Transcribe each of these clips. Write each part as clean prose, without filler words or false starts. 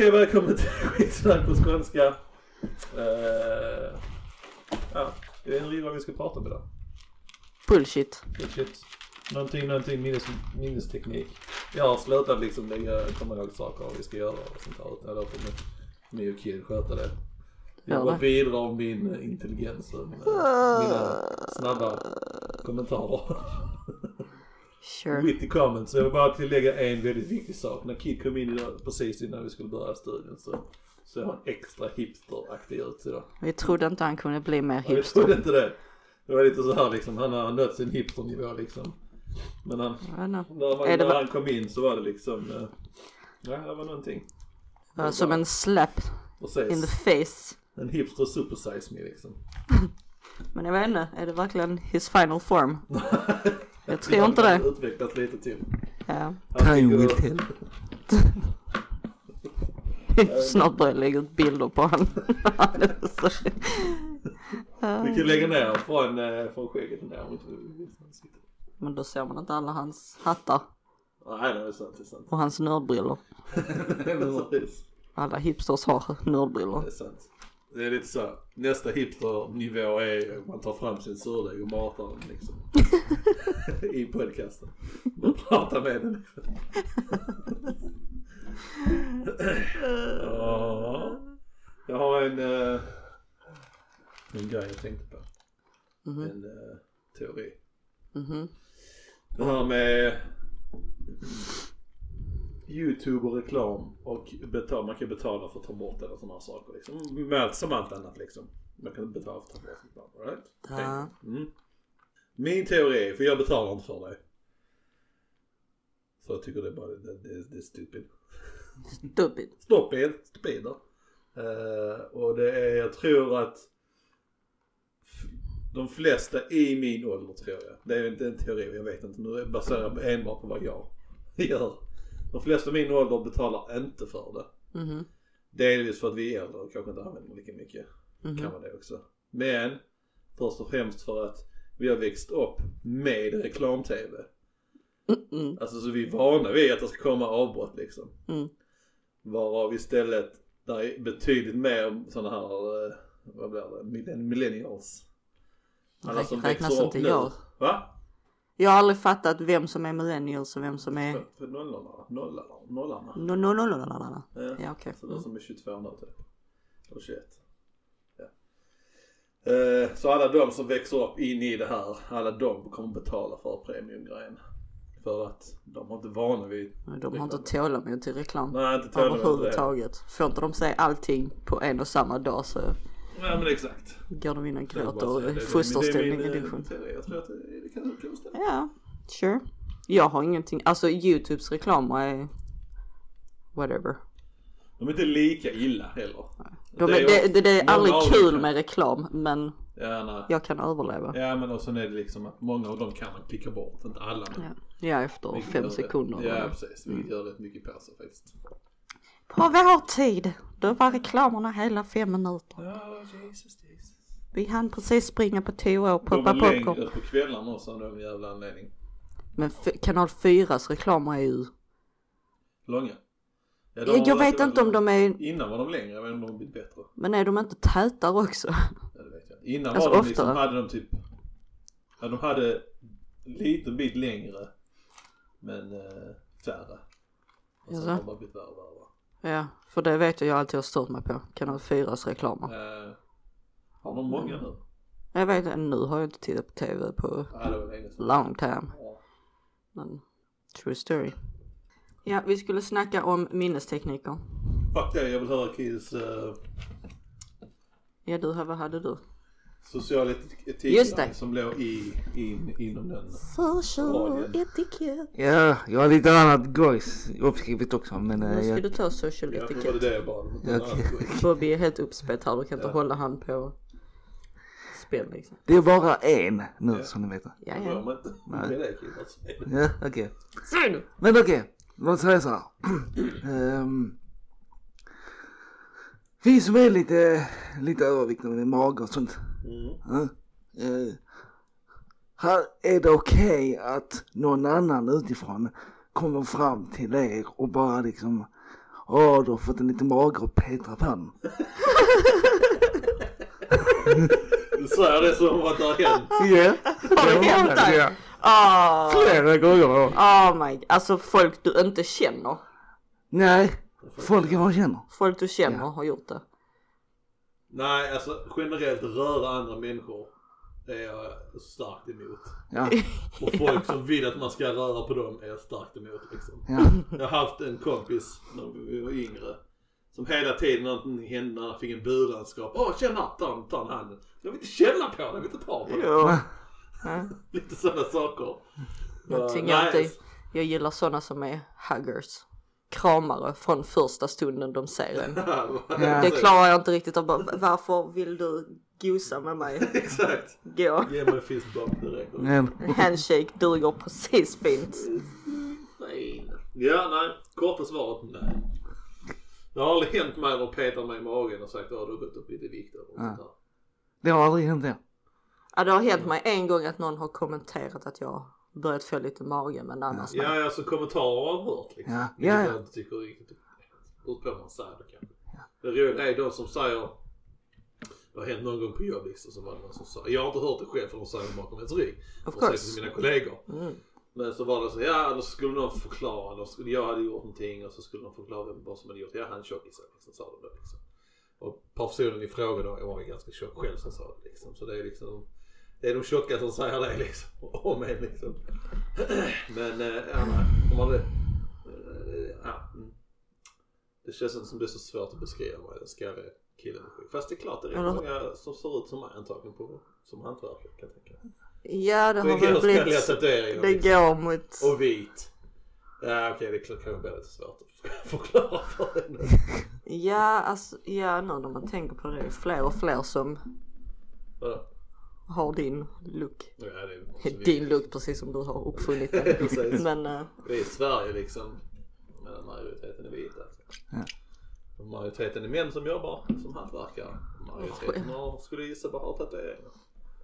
Okej, välkommen till Skitsnack på skånska. Jag vet inte vad vi ska prata om idag. Bullshit. Någonting minnesteknik. Jag har slutat liksom lägga, komma ihåg saker och vi ska göra och sånt där. Jag låter mig och Kiel sköta det. Jag bara bidrar min intelligens och mina snabba kommentarer. Sure. Mitt i comments. Jag vill bara tillägga en väldigt viktig sak. När Kid kom in idag, precis innan vi skulle börja studien, så är han extra hipsteraktig ut idag. Vi trodde inte han kunde bli mer hipster. Vi trodde inte det. Det var lite så här liksom, han har nött sin hipsternivå liksom. Men han, när han kom in så var det liksom, det var någonting. Det var som bara en slap in the face. En hipster supersize me liksom. Men jag vet inte, är det verkligen his final form? Jag tror inte det. Utvecklat lite till. Ja. Time will tell. Snart börjar jag lägga ut bilder på honom. Vi kan lägga ner från skägget där. Men då ser man inte alla hans hattar. Nej, det är sant. Det är sant. Och hans nördbrillor. Alla hipsters har nördbrillor. Det är sant. Det är lite så. Nästa hipsternivå är att man tar fram sin surdeg och matar den liksom. I podcasten. Man pratar med den. Jag har en grej jag tänkte på. Mm-hmm. En teori. Mm-hmm. Det här med YouTube och reklam och man kan betala för att ta bort eller sådana saker liksom. Med som allt annat liksom. Man kan betala för att ta bort sånt där, right? Ja. Mm. Min teori är, för jag betalar inte för dig. Så jag tycker det är bara det är stupid. Och det är, jag tror att de flesta i min ålder, tror jag. Det är inte en teori, jag vet inte. Nu är baserat enbart på vad jag gör. De flesta i min ålder betalar inte för det. Mm-hmm. Delvis för att vi är äldre och kanske inte använder lika mycket. Mm-hmm. Kan man det också. Men först och främst för att vi har växt upp med reklam-tv. Mm-mm. Alltså så vi är vana vid att det ska komma avbrott liksom. Mm. Varav istället där är betydligt mer sådana här, vad blir det, millennials. Alla som växer upp nu. Va? Jag har aldrig fattat vem som är millennials och vem som är för nollarna. Ja, okej. Så de som är 22 nu typ. Och 21. Ja. Så alla de som växer upp in i det här, alla de kommer betala för premiumgrejen. För att de har inte vana vid. De har inte tålamod till reklam. Nej, inte tålamod överhuvudtaget. Får inte de säga allting på en och samma dag så. Ja, men exakt. Går de in och gråter och fosterställning edition. Jag tror att det kan vara. Ja, sure. Jag har ingenting. Alltså YouTubes reklam är whatever. De är inte lika illa heller. Det är aldrig kul med reklam, men jag kan överleva. Ja, men också är det liksom att många av dem kan man klicka bort, inte alla. Ja, efter 5 sekunder. Ja, precis. Vilket gör rätt mycket perser faktiskt. På vår tid, då var reklamerna hela 5 minuter. Ja, Jesus. Vi hann precis springa på 10 år och poppa popcorn. De var längre på kvällarna också, av någon jävla anledning. Men kanal 4s reklamer är ju långa. Ja, jag vet inte om de är. Innan var de längre, jag vet inte om de har blivit bättre. Men är de inte tätare också? Ja, det vet jag. Innan alltså var de liksom, hade de typ, ja, de hade lite bit längre, men färre. Och sen har de blivit värre. Ja, för det vet jag alltid har stört mig på. Kanal 4s reklamer. Har de många nu? Jag vet inte, nu har jag inte tittat på tv på long time. Ja. Men true story. Ja, vi skulle snacka om minnestekniker. Fuck det, jag vill höra Kids. Ja, vad hade du? Social etik som låg inom den. Social etikett. Ja, jag har lite annat gojs uppskrivet också. Men ska du ta social etikett? Ja, det bara. Bobby är helt uppspett här, du kan inte hålla hand på spel liksom. Det är bara en nu som ni vet. Ja. Ja, okej. Men okej, låt säga så här. Vi som är lite överviktiga med mage och sånt. Mm. Här är det okej att någon annan utifrån kommer fram till er och bara liksom Åh, du har fått en liten mager och Petra Pan. Du säger det som att det har hänt. Yeah. Har det hänt där? Ja. Flera gånger. Oh my. Alltså folk du inte känner. Nej, folk jag känner. Folk du känner har gjort det. Nej, alltså generellt röra andra människor är jag starkt emot. Ja. Och folk som vill att man ska röra på dem är jag starkt emot liksom. Ja. Jag har haft en kompis när vi var yngre som hela tiden när händerna fick en buranskap. Känna ta handen. Jag vill inte känna på den, jag vill inte ta på den. Lite sådana saker. Jag gillar sådana som är huggers. Kramare från första stunden de ser en. Det klarar jag inte riktigt av. Varför vill du gosa med mig? Exakt. Gå. Ge mig fistbump direkt. Handshake duger precis fint. Ja, nej. Korta svaret, nej. Det har aldrig hänt mig när de petar mig i magen och sagt att du har gått upp lite vikt. Det har aldrig hänt det. Ja, det har hänt mig en gång att någon har kommenterat att jag börjat få lite magen, men annars... Ja, så alltså, kommentarer har hört liksom. Jag inte tycker riktigt ut på man säger det kanske. Det roliga är de som säger det har hänt någon gång på jobb liksom, som var någon som sa, jag har inte hört det själv för de säger det bakom ens rygg. Och säkert mina kollegor. Men så var det så, då skulle de förklara, jag hade gjort någonting och så skulle de förklara vad som hade gjort. Jag hade en tjock i sig liksom, sa de då liksom. Och personen i fråga då var ganska tjock själv som sa det liksom. Så det är liksom... Det är de tjocka som säger det liksom. Om en liksom. Men det känns inte som det är så svårt att beskriva vad den skalliga killen. Fast det är klart det är många som ser ut som antagligen på som hantverkare kan jag tänka. Ja, det har väl blivit. Det går mot och vit. Ja, okej, det kan ju bli lite svårt att förklara för henne. Ja, alltså när man tänker på det är fler och fler som har din look. Ja, din look precis som du har uppfunnit den. Men vi är i Sverige liksom. Men majoriteten är vita. Ja. Majoriteten är män som jobbar som hantverkare. Majoriteten skulle gissa bara ha tatueringar.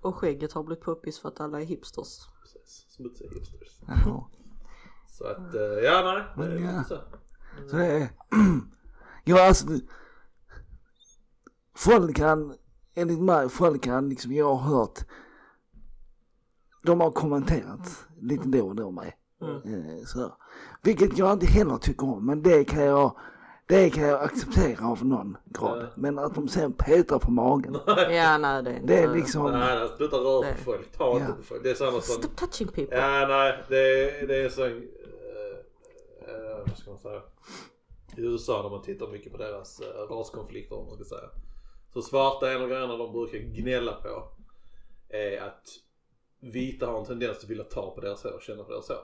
Och skägget har blivit poppis för att alla är hipsters. Precis, smutsiga hipsters. Så att nej. Det är så. Så det är enligt mig, folk har liksom, jag har hört, de har kommenterat lite då och då mig. Så. Vilket jag inte heller tycker om, men det kan jag acceptera av någon grad. Men att de sen petar på magen. Det är liksom... Nej, sluta röra på folk, ta inte på folk. Det är samma som... Stop touching people. Ja, nej, det är så... vad ska man säga? I USA när man tittar mycket på deras raskonflikter, om man ska säga. Så svarta är en av grejerna de brukar gnälla på är att vita har en tendens att vilja ta på deras hår och känna på deras hår.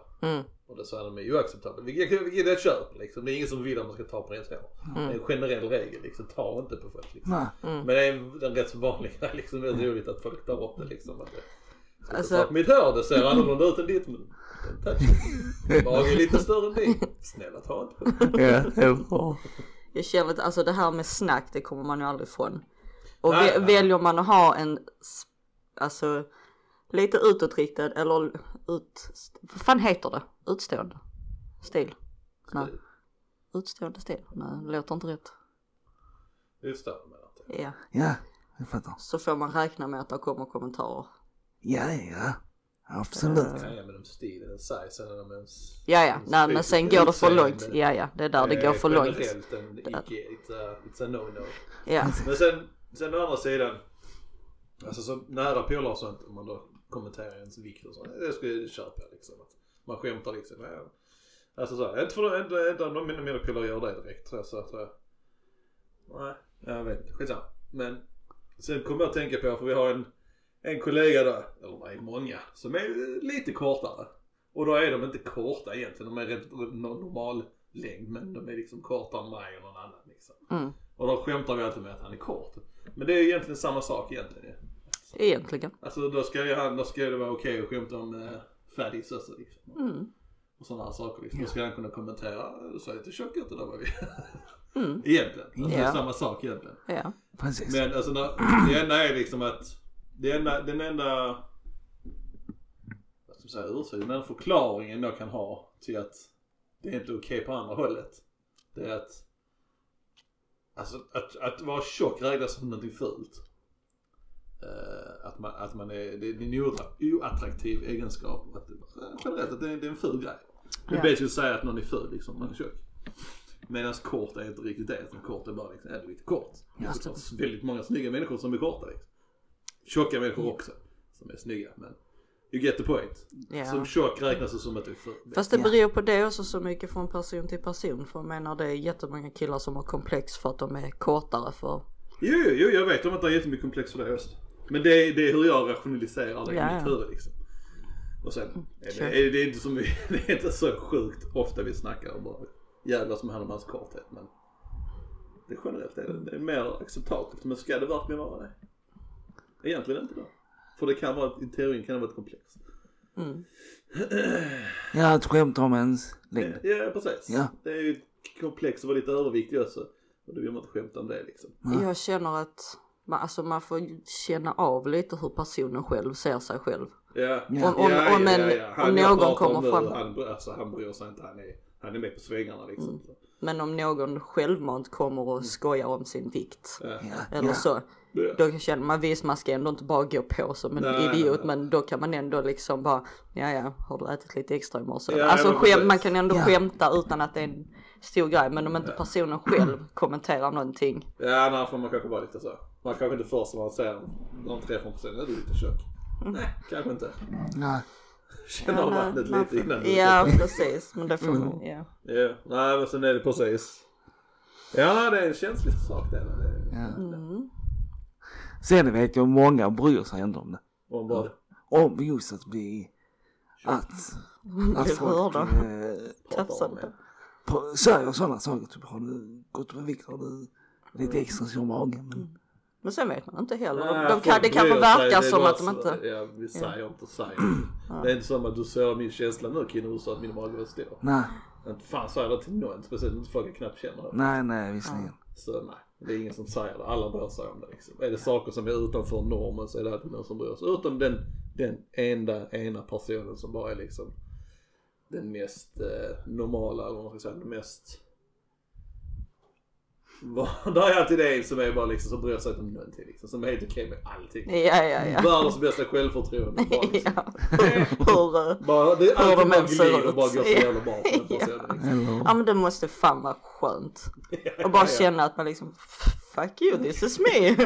Och det så är de ju oacceptabelt. Vilket är ett köp liksom. Det är ingen som vill att man ska ta på deras hår. Det är en generell regel liksom. Ta inte på folk liksom. Men det är en rätt så vanlig grej liksom. Det är roligt att folk tar upp det liksom. Att det, alltså... Mitt hår det ser annorlunda ut än ditt. Men magen är lite större än din. Snälla ta inte på det. Ja, det är bra. Jag känner att alltså, det här med snack det kommer man ju aldrig ifrån. Och väljer man att ha en alltså lite utåtriktad eller vad fan heter det? Utstående stil. Nej. Utstående stil. Nej, låter inte rätt. Utstående. Ja. Ja, jag fattar. Så får man räkna med att det kommer kommentarer. Ja. Absolut. Ja, men de stilen, sizen eller de ens... Ja, nej, men sen går det för långt. Ja, det är där det går för långt. It's a no-no. Ja. Men sen å andra sidan, alltså så nära pålar och sånt, om man då kommenterar ens vikt och sånt, det skulle jag köpa liksom. Att man skämtar liksom. Alltså så, inte om mina pålar gör det direkt. Så, nej, jag vet inte. Skitsamma. Men sen kommer jag att tänka på, för vi har en kollega då, eller nej, många, som är lite kortare. Och då är de inte korta egentligen, de är rätt normal längd, men de är liksom kortare än mig eller någon annan liksom. Och då skämtar vi alltid med att han är kort. Men det är ju egentligen samma sak egentligen. Egentligen. Alltså då ska det vara okej att skämta om fatties och så liksom. Och sådana här saker liksom. Då ska han kunna kommentera, så är det inte tjock ut det där var vi. Egentligen. Alltså, det är samma sak egentligen. Ja, precis. Men alltså det ena är liksom att den enda vad ska man säga, den förklaringen jag kan ha till att det är inte okej på andra hållet, det är att Alltså att vara tjock räknas som någonting fult. Att man är, det är en oattraktiv egenskap. Generellt att det är en ful grej. Det är bäst att säga att någon är ful liksom, man är tjock. Medan kort är inte riktigt det. Kort är bara liksom, är lite kort. Det är så väldigt många snygga människor som är korta liksom. Tjocka människor också som är snygga, men you get the point. Yeah. Som tjock räknas som att det är för... Fast det beror på det också så mycket från person till person. För jag menar, det är jättemånga killar som har komplex för att de är kortare för... Jo, jag vet om att det är jättemycket komplex för det just. Men det är hur jag rationaliserar det i mitt huvud liksom. Och sen, det är inte så mycket, det är inte så sjukt ofta vi snackar om bara jävlar som handlar om hans korthet. Men det är generellt, det är mer acceptabelt. Men ska det verkligen vara det? Egentligen inte då. För det kan vara, i teorin kan det vara ett komplex. Mm. Ja, ett skämt om ens längd. Ja, precis. Ja. Det är ju komplex och var lite överviktig också. Och då vill man inte skämta om det liksom. Ja. Jag känner att man får känna av lite hur personen själv ser sig själv. Ja. Om någon kommer fram. Han bryr sig inte, han är med på svängarna liksom. Mm. Men om någon självmant kommer och skojar om sin vikt. Ja. Eller så. Ja. Då känner man, visst man ska ändå inte bara gå på som en idiot, men då kan man ändå liksom bara, har du ätit lite extra i morse? Ja, alltså man kan ändå skämta utan att det är en stor grej, men om inte personen själv kommenterar någonting. Ja, nej, får man kanske vara lite så. Man kanske inte först som man säger, de 3-5% är lite kök. Nej, kanske inte. Nej. Känner vattnet lite innan. Ja, precis, men det får man, Ja, nej, men sen är det precis. Ja, det är en känslig sak där. Sen vet jag många bryr sig ändå om det. Om vad? Om just att bli... Att folk... Tapsade. Säger sådana saker. Typ, har du gått med vikt? Har du lite extra i magen? Men sen vet man inte heller. Det kan verka som att de inte... Ja, vi säger inte säger. Det är inte som att du såg min känsla nu, Kino, och sa att min mage var stor. Nej. Fan, säger det till någon. Speciellt inte folk knappt känner det. Nej, visserligen. Så nej. Det är ingen som säger det, alla bryr sig om det liksom. Är det saker som är utanför normen så är det alltid någon som bryr sig. Utom den ena personen som bara är liksom den mest normala, eller man ska säga, den mest... Det är alltid det som är bara liksom, som bryr sig om någonting liksom, som är helt okej med allting. Världens bästa självförtroende. Bara liksom. Bara, det är alltid man glider och bara går så jävla bra. Ja, men det måste fan vara skönt. Och bara känna att man liksom, fuck you, this is me.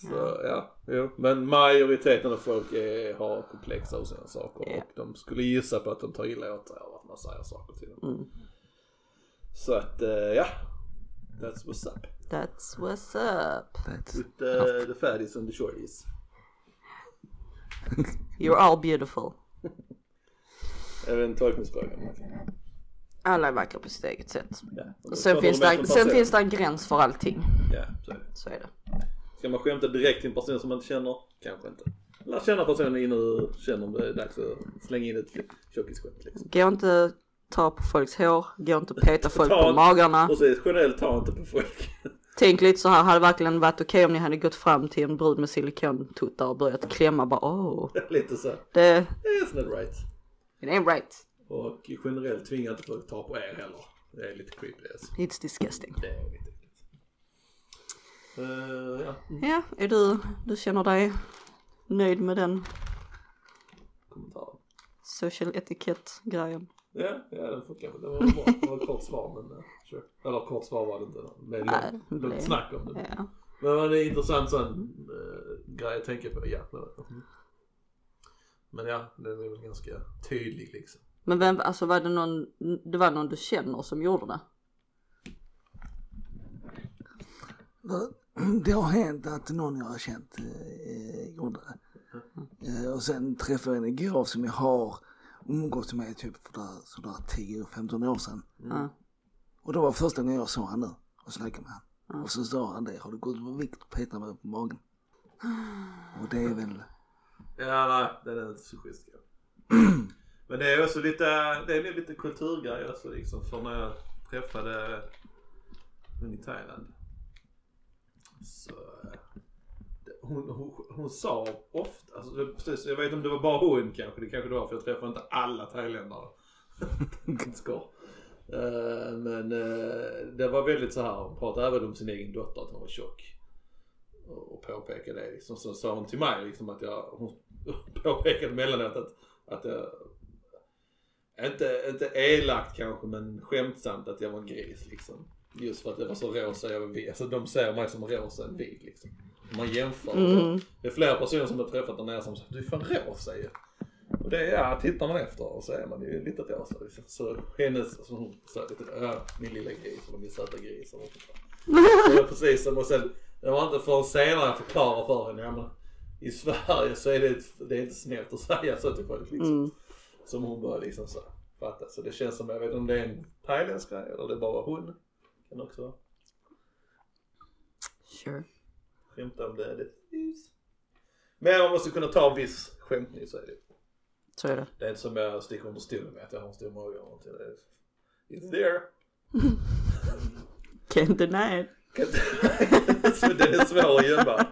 Så, ja. Men majoriteten av folk har komplexa och sådana saker. Och de skulle gissa på att de tar illa åt sig av att man säger saker till dem. Så att, that's what's up. That's what's up. With the fatties and the shorties. You're all beautiful. Även tolkningsfrågan. Alla är vackra på sitt eget sätt. Sen finns det en gräns för allting. Ja, så är det. Ska man skämta direkt till en person som man inte känner? Kanske inte. Lär känna personen innan du känner om det är dags att slänga in ett tjockisskämt. Liksom. Gå inte... Ta på folks hår, gå inte och peta folk på magarna. Precis, generellt ta inte på folk. Tänk lite så här, hade verkligen varit okej om ni hade gått fram till en brud med silikontuttar och börjat klämma bara lite så. Det is not right. It ain't right. Och generellt tvinga inte folk ta på er heller. Det är lite creepy alltså. It's disgusting. Det är lite. Är du känner dig nöjd med den kommentaren? Social etikett-grejen. Ja, den funkar. Det var bra. Det var kort svar, men sure. Eller kort svar var det inte. Det blev snack om det. Ja. Men det är intressant sån grej jag tänker på. Ja, men det är väl ganska tydlig liksom. Men vem, alltså var det någon, du känner som gjorde det? Det har hänt att någon jag har känt gjorde det. Och sen träffade jag en grav som jag har umgått med typ för sådär 10-15 år sedan. Mm. Och då var första gången jag såg han nu och snackade med han. Mm. Och så sa han det, har du gått på vikt och petat mig på magen? Och det är väl... nej, det är inte så schysst. Men det är också lite, det är lite kulturgrej också liksom. För när jag träffade hon i Thailand så... Hon sa ofta, alltså, precis, jag vet inte om det var bara hon kanske, det var för jag träffade inte alla thailändare. Men det var väldigt så här, hon pratade även om sin egen dotter att hon var tjock. Och påpekade det liksom, så sa hon till mig liksom att hon påpekade mellanåt att jag inte elakt kanske, men skämtsamt att jag var en gris liksom. Just för att jag var så rosa, jag var vit. Alltså de ser mig som rosa än vit liksom. Man jämför. Det är flera personer som har träffat den här som säger, du är fan rosa ju. Och det är, ja, tittar man efter och så är man ju lite rosa liksom. Så hennes, som hon sa lite, min lilla gris, eller min söta gris. Och det var precis som, och sen det var inte förrän senare jag förklarar för henne, men i Sverige så är det är inte snällt att säga så till folk liksom. Som hon börjar liksom så fatta. Så det känns som, jag vet om det är en thailändsk grej eller det bara hon kan också vara. Sure. Skämta om det är det. Men man måste kunna ta en viss skämtning, så är det. Så är det. Det är inte som jag sticker under stolen med att jag har en stor mage eller någonting. It's there. Can't deny it. Det är svårt att gömma.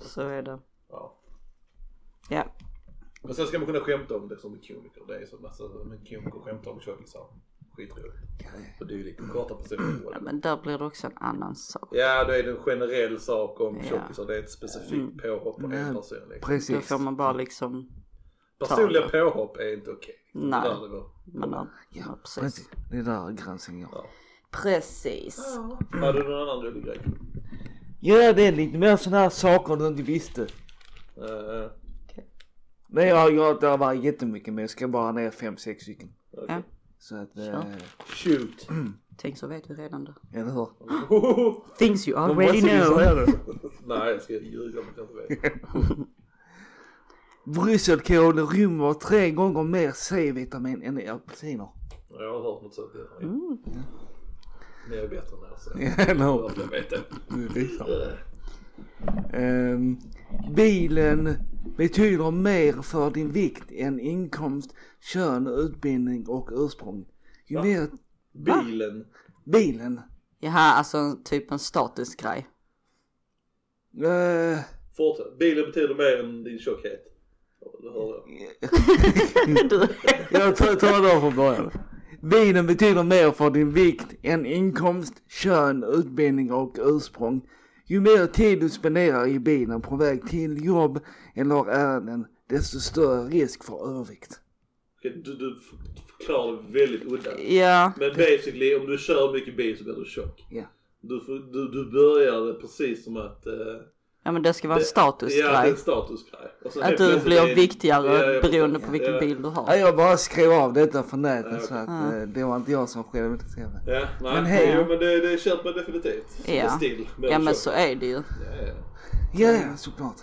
Så är det. Ja. Ja. Men sen ska man kunna skämta om det som en komiker. Det är så massa som en komiker skämtar om tjockisar. Skitroligt. För det är ju lite korta personer. Ja, men där blir det också en annan sak. Ja, det är en generell sak om tjockisar. Det är ett specifikt påhopp på en person. Precis. Då får man bara liksom... Personliga påhopp är inte okej. Nej. Det där precis. Det där gränsen går. Ja. Precis. Har du någon annan rolig grej? Ja, det är lite mer sådana här saker du inte visste. Okay. Nej, jag var jättemycket, men jag ska bara ner 5-6 stycken. Okay. Så att... Shoot. Tänk så vet vi redan då. Eller hur? Things you already know. Nej, jag ska ljuga om jag inte vet. Brysselkål rymmer 3 gånger mer C-vitamin än i apelsiner. Jag har hört något sånt. Det är bättre än alltså. No. Bilen betyder mer för din vikt än inkomst, kön, utbildning och ursprung. Ju mer... Bilen. Jaha, alltså typ en statusgrej. Bilen betyder mer än din tjockhet. Jag tar det av från början. Bilen betyder mer för din vikt än inkomst, kön, utbildning och ursprung. Ju mer tid du spenderar i bilen på väg till jobb eller ärenden, desto större risk för övervikt. Du förklarar det väldigt udda. Ja. Men basically, om du kör mycket bil så blir du tjock. Ja. Du börjar precis som att... Ja, men det ska vara en statusgrej. Ja, det är en statusgrej. Att du blir viktigare beroende på vilken bil du har. Ja, jag bara skrev av detta från nätet så att det var inte jag som skrev ut det. Ja, nej. Men hej. Jo, men det köper man definitivt. Ja, stil, men så är det ju. Ja, såklart.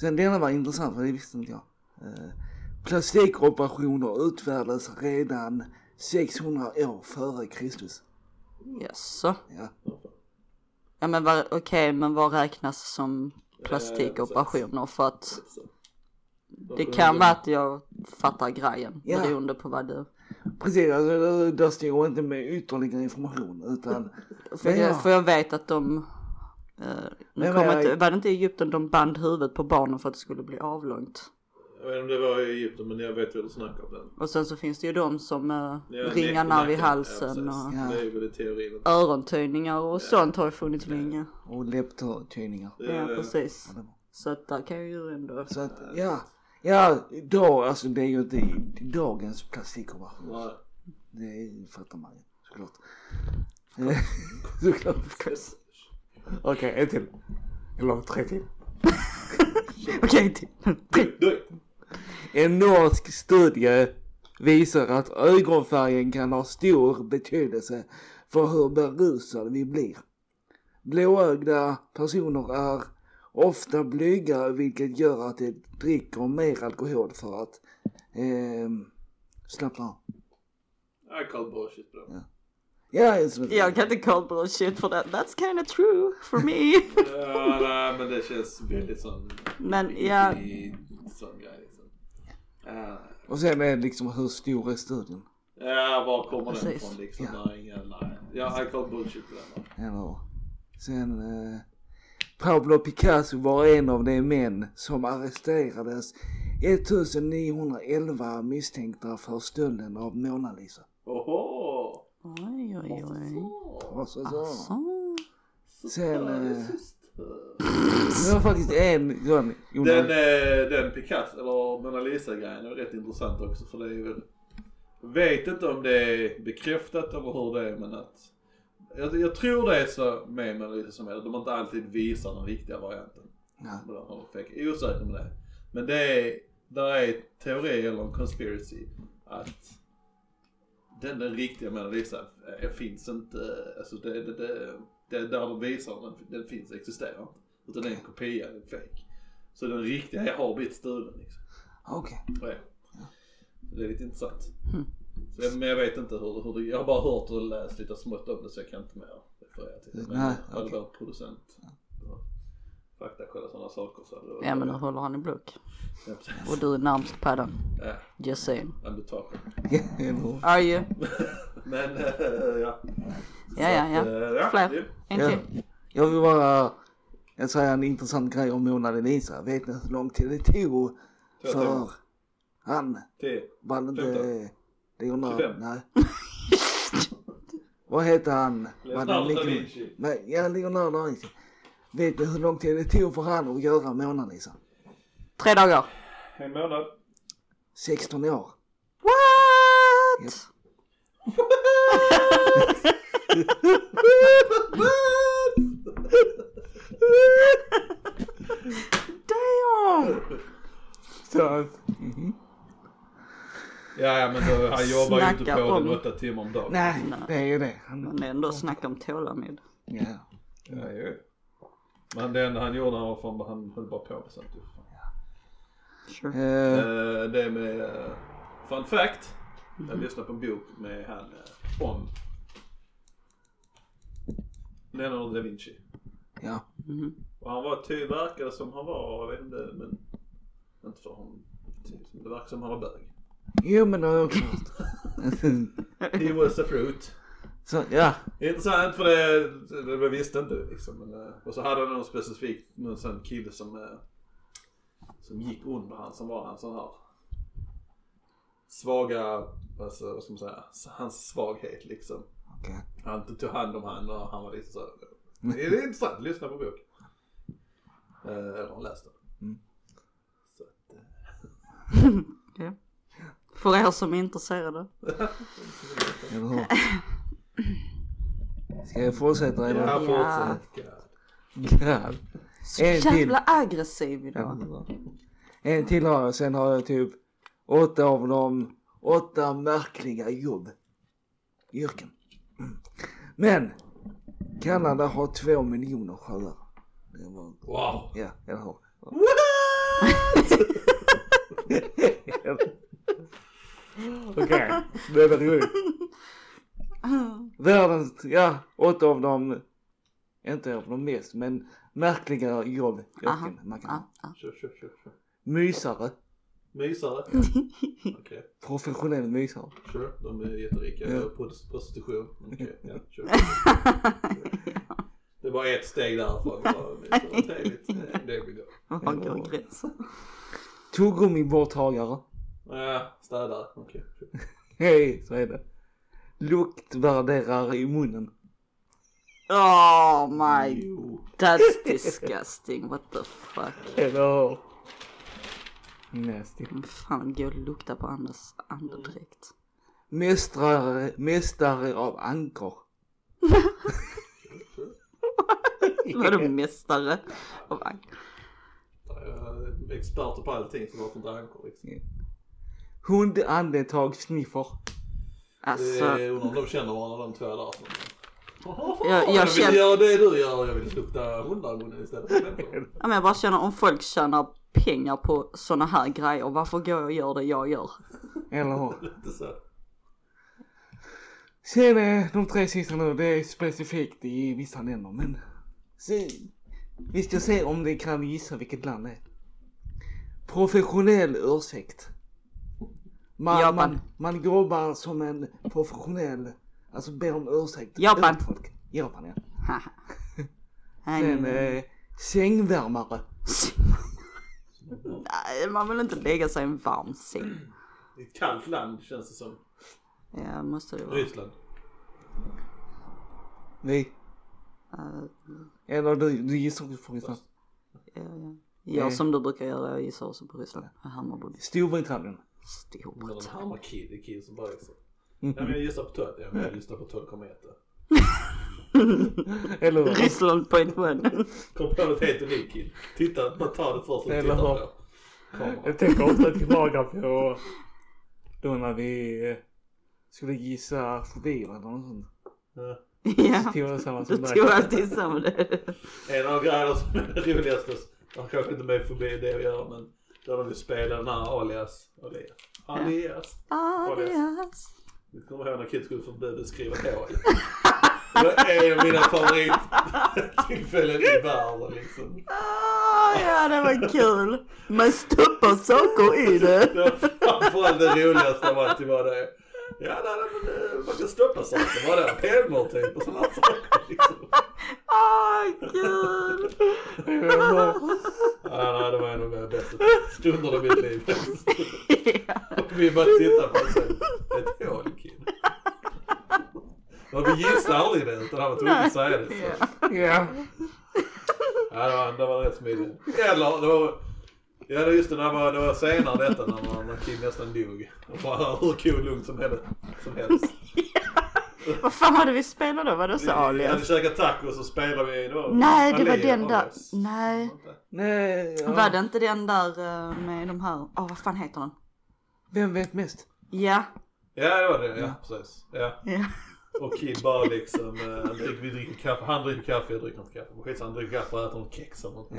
Sen denna var intressant, för det visste inte jag. Plastikoperationer utfärdades redan 600 år före Kristus. Jaså. Ja. Ja, men men vad räknas som plastikoperationer? För att det kan vara att jag fattar grejen beroende på vad du... Precis, alltså, där står inte med ytterligare information utan... för jag vet att de... var det inte i Egypten de band huvudet på barnen för att det skulle bli avlångt? Jag vet inte om det var i Egypten, men jag vet hur du snackar om den. Och sen så finns det ju de som ringar nerv i halsen och örontöjningar och sånt har ju funnits länge. Och läpptöjningar. Ja, precis. Ja, så att där kan jag ju ändå... Så att, då, alltså det är ju inte dagens plastikoperationer. Nej. Det fattar man ju, såklart. Okej, en till. Eller 3 till. Okej, en norsk studie visar att ögonfärgen kan ha stor betydelse för hur berusade vi blir. Blåögda personer är ofta blyga, vilket gör att de dricker mer alkohol för att slappna av. Jag kallar bullshit bra. Jag kan inte call bullshit för det. That's kind of true for me. Nej, men det känns väldigt sån... Men, sån grej, liksom. Och sen är det liksom, hur stor är studien? Ja, var kommer den ifrån liksom? Jag call bullshit för det. Ja, sen... Pablo Picasso var en av de män som arresterades 1911 misstänkta för stölden av Mona Lisa. Oho! Oj, oj, oj. Sen... Det var faktiskt en sån... Den Picasso, eller Mona Lisa-grejen är rätt intressant också. För det är väl... Vet inte om det är bekräftat eller hur det är, men att... Jag tror det är så med Mona Lisa som är att de inte alltid visar den riktiga varianten. Jag är osäker med det. Men det är, där är teori eller en conspiracy att den riktiga Mona Lisa finns inte, alltså det där de visar den finns existerar inte, utan det är en kopia, en fake. Så den riktiga har blivit stulen liksom. Okej. Okay. Ja. Det är lite intressant. Men jag vet inte hur det, jag har bara hört och läst lite smått om det så jag kan inte mer referera till det. Men jag hade varit producent. Fakta kolla sådana saker så det. Ja, men nu håller han i block. Ja, och du är närmst paddan. Ja. Just saying. And the talker. Are you? Men ja. Ja. Fler. Ja. Jag vill bara säga en intressant grej om Mona Lisa. Vet ni hur lång tid det tog för han? 10. Det är någon. Nej. Vad heter han? Leonardo da Vinci. Nej, ja, Leonardo da Vinci. Vet du hur lång tid det tog för han att göra Mona Lisa? 3 dagar. 1 månad. 16 år. What? Yep. What? Damn! Så. Mm-hmm. Ja, men då, han jobbar ju inte på den 8 timmar om dagen. Nej, det är ju det. Han ändå snackar om tålamod. Ja, det är ju. Men det enda han gjorde när han var fan, han höll bara på sånt typ. Sure. Det är med fun fact. Jag lyssnade på en bok med han om Leonardo da Vinci. Ja. Mm-hmm. Och han var tyvärkare som han var, jag vet inte, men inte för honom. Det verkar som han var bög. Jo, men det har jag också hört. He was a fruit. Så, ja. Intressant för det visste inte liksom. Men, och så hade han någon specifikt någon sån kille som gick under han som var han sån här svaga, alltså, vad ska man säga, hans svaghet liksom. Okay. Han tog hand om han och han var lite så. Det är intressant, lyssna på bok. Eller läste den. Mm. Så att, ja. För er som är intresserade. Ska jag fortsätta? Eller? Ja, fortsätt. Så jävla aggressiv idag. En till har jag. Sen har jag typ 8 av de 8 märkliga yrken. Men Kanada har 2 miljoner sjöar. Wow. Ja, jag har. Okej, det är väl världens, ja, 8 av dem, inte av de mest, men märkliga jobb. Sure. Mysare? Ja. Okay. Professionell mysare. Sure, de är jätterika. Ja. Prostitution. Okay. Ja, sure. Det var ett steg därifrån. Det blir bra. Man går gräns. Tuggummiborttagare. Ja, städare. Okej. Hej, så är det. Luktvärderar i munnen. Oh my god. That's disgusting. What the fuck? Hello. Nasty. Fan, går det lukta på Anders andedräkt. Mästare av ankor. Vadå mästare av ankor? Jag är expert på allting som har fått ankor liksom. Hundandetagssniffer. Alltså... Undrar om de känner varandra de två där. Jag vill göra det du gör. Jag vill lukta hundargonen istället. Ja, men jag bara känner om folk tjänar pengar på såna här grejer. Varför går jag och gör det jag gör? Eller hur? Lite så. Sen de 3 sista nu. Det är specifikt i vissa länder. Men vi ska se om det kan gissa vilket land det är. Professionell ursäkt. Man jobbar som en professionell, alltså ber om ursäkt. Japan, ja. Sen sängvärmare. Nej, man vill inte lägga sig i en varm säng. Det är ett kallt land, känns det som. Ja, måste det vara. Ryssland. Nej. Eller du gissar också på Ryssland. Ja. Jag som du brukar göra, jag gissar också på Ryssland. Hammarby. Storbritannien. Det är kid som bara gissar. Jag gissar på 12, jag gissar på 12,1. Ryssland point one. Kom på något helt unikt kid. Titta, man tar det först och tittar på. Jag tänker ofta tillbaka på då när vi skulle gissa fobier eller något sånt. Ja, du tror alltid samma det. En av grejerna som är roligast, man kanske inte med fobi det vi gör, men då när vi spelar den här alias. Vi kommer ihåg när kids skulle förbjuda skriva hår. Det är mina favorittillfällen i världen liksom. Ja, det var kul. Man stoppar saker i det. Det var framförallt det roligaste av allt var det. Ja, men man kan stoppa saker. Var det pengar typ och sådana saker liksom. Kul. Ja, det var en av de bästa stunderna i mitt liv. Och vi bara tittar på oss. Ett hål, kid. Men vi gissade aldrig det, utan han var tvungen att säga det. Ja. Ja, det var rätt smidigt. Eller, det var... Ja, just det, det var senare detta när man kid nästan dog. Och bara hur kul lugnt som helst. Ja. Vad fan hade vi spelat då? Var det så alias? Vi hade käkat tacos och spelade vi då. Nej, det var den där... Nej. Ja. Var det inte den där med de här... vad fan heter den? Vem vet mest? Ja. Ja, det var det. Ja, precis. Ja. Och kid bara liksom vi dricker kaffe, han dricker kaffe, jag dricker inte kaffe. Och skits, han dricker kaffe och äter någon kex eller något.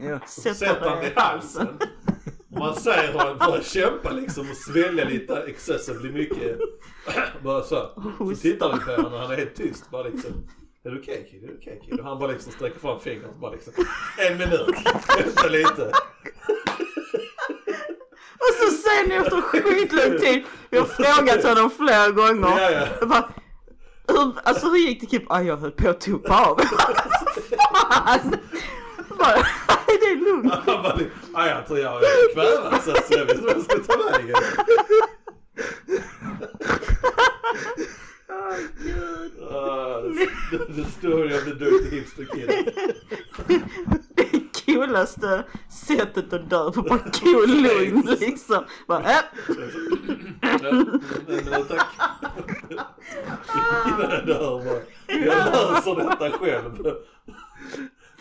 Ja. Sätter han i halsen. Och man säger att han bara kämpa liksom och svälja lite excessivt mycket. Bara så tittar vi på honom och han är helt tyst. Bara liksom, är du okej kid? Är du okej kid? Och han bara liksom sträcker fram fingret och bara liksom, en minut, vänta lite. Och så sen efter skitlång tid, vi har frågat honom flera gånger. Ja. Bara, hur gick det typ? Jag höll på att tuppa av. Fan! Bara, det är lugnt. Jag tror jag är kvävare så jag vet inte vad jag ska ta vägen. Gud. Det står jag med duktig hipsterkid. Coolaste sättet att dö på bara cool lugn liksom. Bara, Nej, tack. Innan jag dör bara, jag löser detta själv.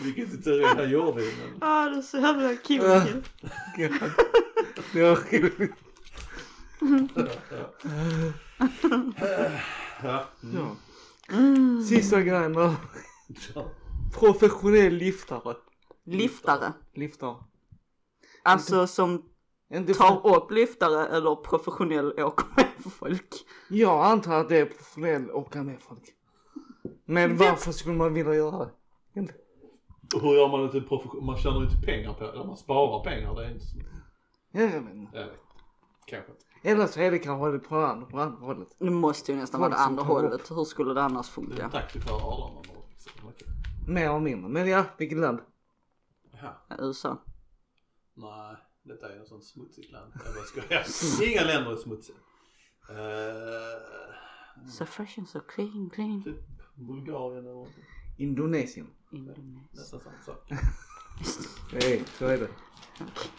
Vilket inte tur jag gjorde innan. Ja, det är så jävla kul. Det var kul. Sista grejen då. Professionell liftare. Alltså som tar upp lyftare eller professionell åker med folk. Jag antar att det är professionell åker med folk. Men varför skulle man vilja göra det? Hur gör man inte professionell? Man tjänar inte pengar på det. Man sparar pengar. Det är inte så. Jag vet. Kanske. Eller så är det kanske på andra hållet. Det måste ju nästan vara det andra hållet. Hur skulle det annars funka? Tack för alla. Mer och mindre. Men ja, vilket land? USA. Nej, detta är ju en sån smutsigt land. Inga länder är smutsigt. So fresh and so clean. Typ Bulgarien eller något. Indonesien. Nästan samma sak. Nej, så är det. Okay.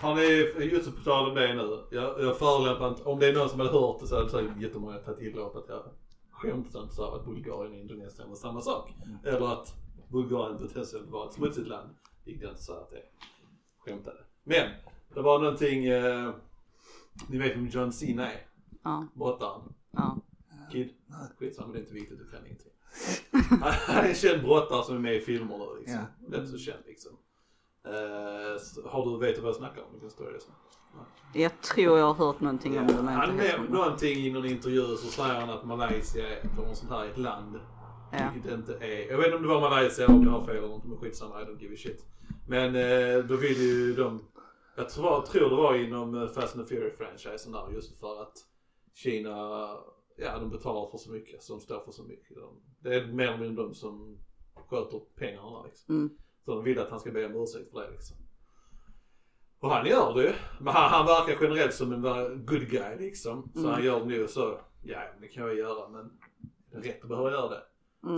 Har ni just på tal om det nu? Jag förelämpar, om det är någon som har hört det så hade säkert jättemånga tagit till att jag skämtsamt sa att Bulgarien och Indonesien var samma sak. Eller att Bulgarien på Tesla var ett smutsigt land. Gick inte så att det skämtade. Men det var någonting, ni vet om John Cena är? Ja. Brottaren. Ja. Kid? Skitsamma, men det är inte viktigt, du kan ingenting. Han är en känd brottare som är med i filmer då liksom. Ja. Det är så känd liksom. Har du vetat vad jag snackar om? Vilken story det så? Ja. Jag tror jag har hört någonting om det. Han nämnde någonting i någon intervju så säger han att Malaysia är ett sånt här ett land. Ja. Vilket inte är, jag vet inte om det var Malaysia om jag har fel eller inte, men skitsamma, I don't give a shit. Men då vill ju de, jag tror det var inom Fast and Furious-franchisen där, just för att Kina, de betalar för så mycket, så de står för så mycket. Det är mer än de som sköter pengarna liksom. Så de vill att han ska be om ursäkt för det liksom. Och han gör det ju. Men han verkar generellt som en good guy liksom. Så han gör det nu så, ja det kan jag göra men det är rätt att behöva göra det.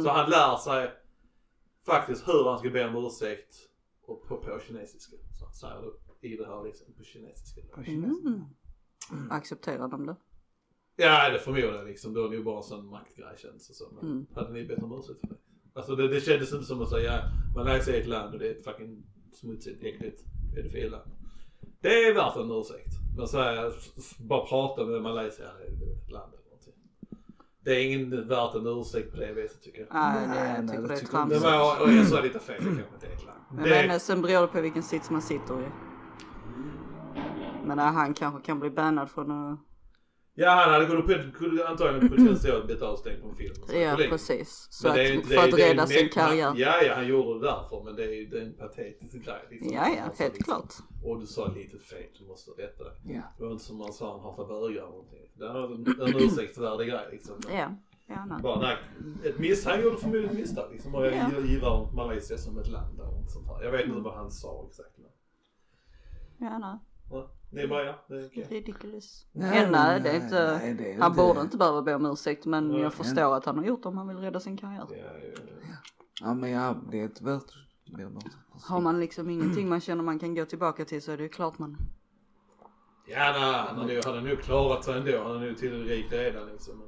Så han lär sig faktiskt hur han ska be om ursäkt och på kinesiska. Så han säger det i det här liksom på kinesiska. Accepterar de det? Ja det förmodar jag liksom. Då är det ju bara en sån maktgrej känns det som. Hade ni bett om ursäkt för det? Alltså det kändes inte som att säga man lär sig ett land och det är ett fucking smutsigt äckligt pedofila. Det är värt en ursäkt. Man säger, bara prata med Malaysia i landet. Det är ingen värt en ursäkt på det viset tycker jag. Nej, jag tycker det är tramsigt. Och jag sa lite fel, kanske inte ett land. Men sen beror det på vilken sits man sitter i. Men han kanske kan bli bannad från att... Ja, han hade antagligen potentiellt blivit avstängd på en film. Ja, precis. Så att, för att rädda sin karriär. Ja, han gjorde det därför. Men det är ju den patetisk grej. Liksom. Ja, helt klart. Och du sa lite fel, du måste rätta det. Ja. Det var inte som man sa, han hatar börjar eller någonting. Det var en ursäktvärdig grej. Liksom. Ja. Bara, nej, han gjorde förmodligen ett misstag. Liksom. Och jag gillar Malaysia som ett land. Och sånt här. Jag vet inte vad han sa exakt. Men... Ja. Det är bara ridiculous. Nej, han borde inte behöva be om ursäkt, men jag förstår att han har gjort det om han vill rädda sin karriär. Ja, men ja, det är ett värt. Har man liksom ingenting man känner man kan gå tillbaka till så är det ju klart man... Ja, nej, han har nu klarat sig ändå. Han är nu till rik redan liksom.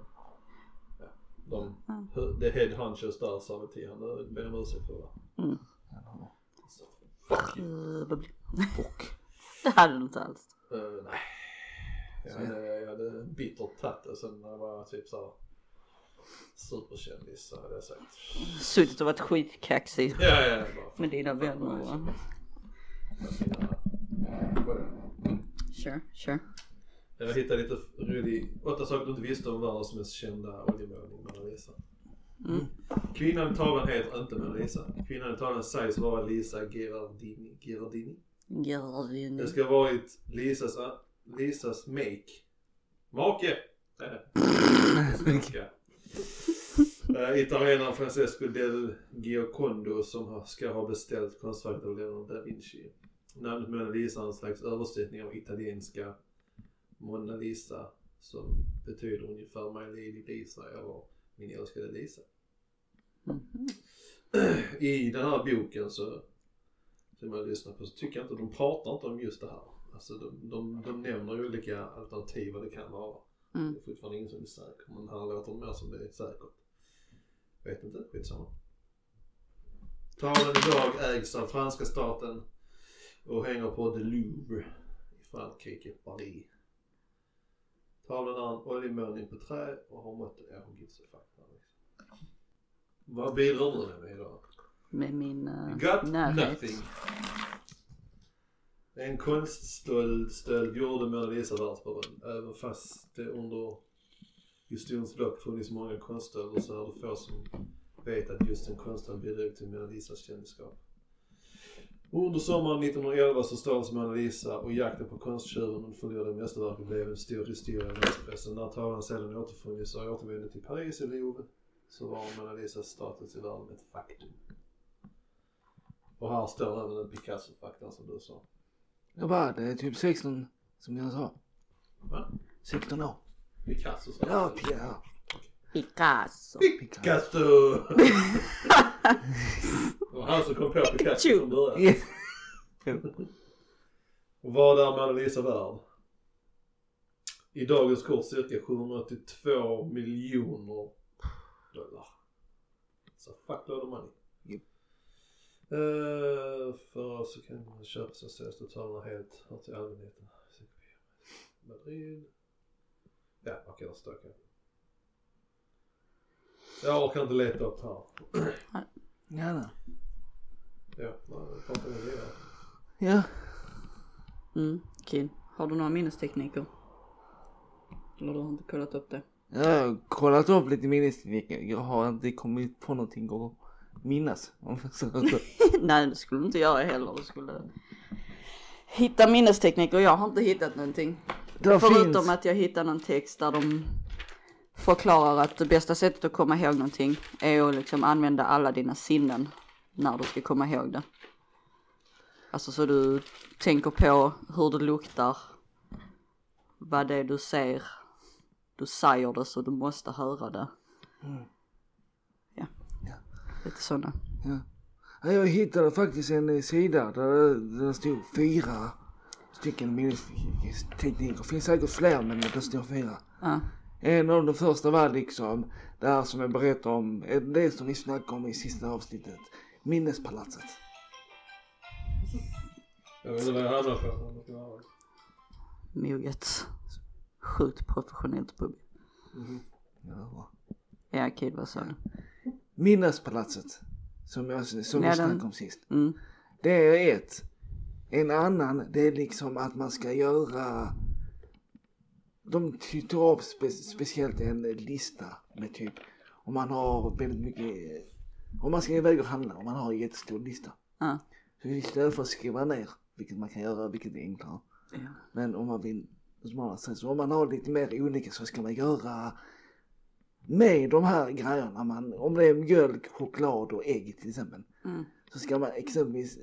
Ja, det head hunches där sa vi till. Han ber om ursäkt för det. Fuck. Det hade du inte alls. Nej. Jag hade bittert tatt och sen när jag var typ så superkändis så hade jag sagt. Suttit och varit skitkaxig. Ja. Med dina vänner. Sure. Jag hittade lite rolig. 8 saker du inte visste om världens mest kända oljemålning Mona Lisa. Kvinnan i tavlan heter inte Mona Lisa. Kvinnan i tavlan sägs vara Lisa Gherardini. Det ska ha varit Lisas make. Italienaren Francesco del Giocondo som ska ha beställt konstverket av Leonardo da Vinci. Namnet Mona Lisa är en slags översättning av italienska Mona Lisa som betyder ungefär My Lady Lisa eller Min älskade Lisa. I den här boken så man lyssnar på så tycker jag inte de pratar inte om just det här. Alltså de nämner ju olika alternativ vad det kan vara. Det är fortfarande ingen som är säker. Men här låter de mer som det är säkert. Jag vet inte, skitsamma. Tavlan idag ägs av franska staten och hänger på The Louvre i Frankrike, Paris. Tavlan har en oljemålning på trä och har måttet Gitzefaktorn. Vad bidrar du med idag? Med min närhet. En konststöld gjorde Mona Lisa världsberömd. Även fast det under historiens lopp funnits många konststölder så är det få som vet att just en konststöld bidrog till Mona Lisas kändisskap. Under sommaren 1911 så stals Mona Lisa och jakten på konsttjuren och förlorade mästerverket blev en stor historia i världspressen. När tavlan sedan återfunnits och återvände till Paris i Louvre så var Mona Lisas status i världen ett faktum. Och här står även den Picasso-faktorn som du sa. Jag bara, det är typ 16 som jag sa. Va? 16 år. Picasso sa. Ja, Picasso. Och han som kom på Picasso som började. Och vad är Mona Lisa värd? I dagens kurs cirka 782 miljoner dollar. Så fuck load of money. För så kan man köpa så säljs totalen helt här till allmänheten. Madrid. Ja, man kan stöka. Jag orkar inte leta upp här. Ja. Ja, man pratar med det. Ja. Okej. Har du några minnestekniker? Eller har du inte kollat upp det? Jag har kollat upp lite minnestekniker. Jag har inte kommit på någonting och minnas. Nej, det skulle du inte göra heller. Du skulle hitta minnestekniker. Jag har inte hittat någonting. Förutom att jag hittade en text där de förklarar att det bästa sättet att komma ihåg någonting är att liksom använda alla dina sinnen när du ska komma ihåg det. Alltså så du tänker på hur det luktar, vad det är du ser. Du säger det så du måste höra det. Mm. Ja. Ja, lite sådana. Ja. Jag hittade faktiskt en sida där det stod 4 stycken minnestekniker. Finns säkert fler, men det står 4. Ja. En av de första var liksom det här som jag berättade om, det som ni snackade om i sista avsnittet. Minnespalatset. Jag vet inte vad jag hade för. Moget. Sjukt professionellt pub. Mm. Ja. Ja, okej, vad sa du? Minnespalatset. Som vi snackade om sist. Mm. Det är ett. En annan, det är liksom att man ska göra... De tar upp speciellt en lista med typ... Om man har väldigt mycket... Om man ska iväg och handla, om man har en jättestor lista. Mm. Så istället för att skriva ner, vilket man kan göra, vilket är enklare. Mm. Men om man vill... Så om man har lite mer olika så ska man göra med de här grejerna. Om det är mjölk, choklad och ägg till exempel. Mm. Så ska man exempelvis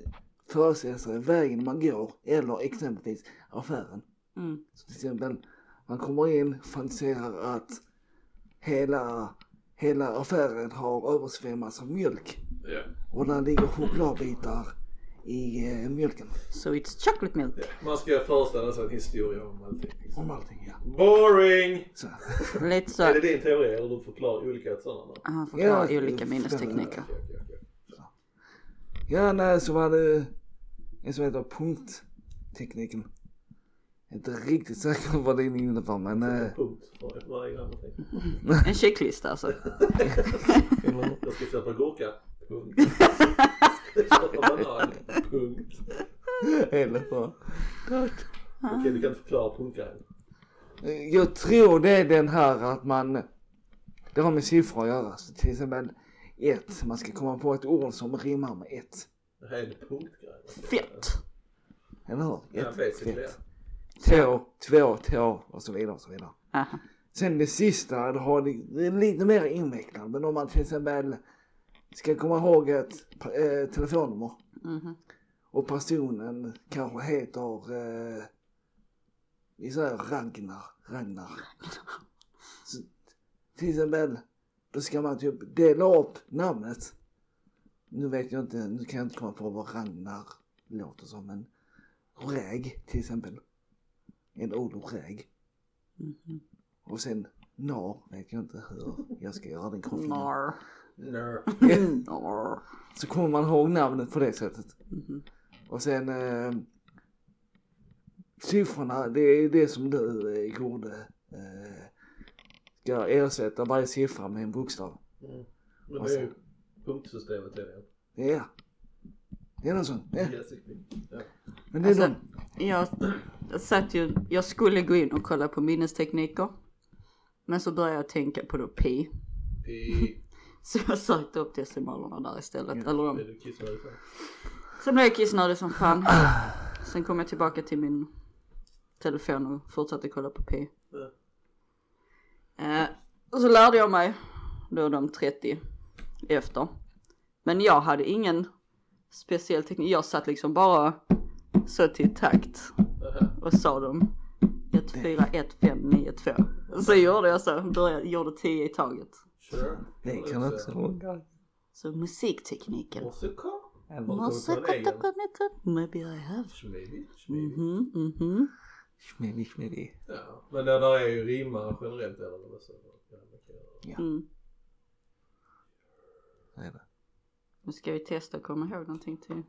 förse sig vägen man går eller exempelvis affären. Mm. Så till exempel man kommer in och fantiserar att hela affären har översvämmats av mjölk. Yeah. Och där ligger chokladbitar i mjölken. So it's chocolate milk. Yeah. Man ska föreställa sig en historia om allting. Liksom. Om allting, ja. Boring! Så. Lite så. Är det din teori eller du förklarar olika sådana? Han förklarar olika minnestekniker. Ja, nej, så var det en som heter punkttekniken. Inte riktigt säker på vad det innebär, men... En checklista, alltså. Jag ska köpa gurka. Punkt. Punkt. Eller vad? Okej, du kan förklara punkten. Jag tror det är den här att man... Det har med siffror att göra. Så till exempel 1. Man ska komma på ett ord som rimmar med 1. Det här är en punktgrej. Fett. Eller hur? 1, fett. 2, och så vidare och så vidare. Aha. Sen det sista, det är lite mer invecklat. Men om man till exempel... Ska komma ihåg ett telefonnummer. Mm-hmm. Och personen kanske heter vi säger Ragnar. Så, till exempel då ska man typ dela upp namnet. Nu kan jag inte komma på vad Ragnar låter som, men räg till exempel. En ord räg. Mm-hmm. Och sen vet jag inte hur jag ska göra den kopplingen. No. Så kommer man ihåg namnet på det sättet. Mm-hmm. Och sen siffrorna, det är det som du gjorde. Ska ersätta varje siffra med en bokstav. Mm. Men det är ju punktsystemet är det. Ja. Det är någon sån. Ja. Ja. Men det är alltså, jag skulle gå in och kolla på minnestekniker. Men så började jag tänka på då pi. Så jag sökte upp decimalerna där istället. Ja, eller de. Sen blev jag kissnödig som fan. Sen kom jag tillbaka till min telefon och fortsatte kolla på P. Ja. Och så lärde jag mig då de 30 efter. Men jag hade ingen speciell teknik. Jag satt liksom bara så till takt. Och sa dem 1, 4, 1, 5, 9, 2. Så gjorde jag så. Jag gjorde 10 i taget. Sure. Det kan jag också ihåg. Så musiktekniken. Musiktekniken. Maybe I have. Schmedi. Ja, men det där är ju rimmar generellt eller vad så. Ja. Mm. Nej då. Nu ska vi testa och komma ihåg någonting till.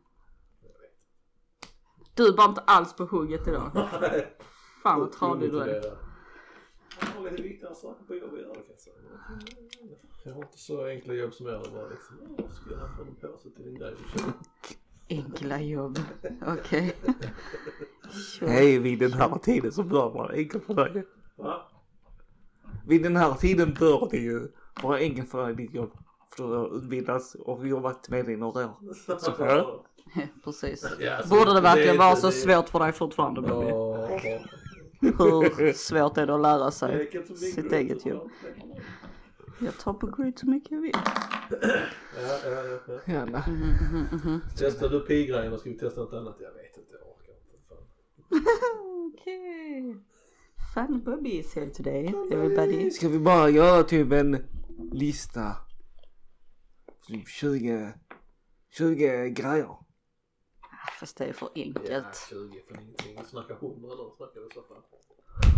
Du var inte alls på hugget idag. Fan vad tradig du är. Jag har lite viktigare saker på jobb att göra. Jag har inte så enkla jobb som jag bara liksom. Jag skulle ha fått en påse till din grej. Enkla jobb. Okej. Okay. Hej, vid den här tiden så bör man enkla för dig. Va? Vid den här tiden bör det ju vara enkelt för dig ditt jobb. För du har utbildats och jobbat med dig några år. Så för precis. Ja, så borde det verkligen vara så svårt för dig fortfarande? Hur svårt är det att lära sig sitt eget jobb? Jag tar på grid så mycket jag vill. Ja. Gärna. Testade du pi-grejen och ska vi testa något annat? Jag vet inte, jag orkar inte. Okej. Fun Bubby is here today, everybody. Ska vi bara göra typ en lista? Typ 20 grejer. Fast det är för enkelt. Ja, 20 för ingenting. Snacka 100 eller snackar vi så fall?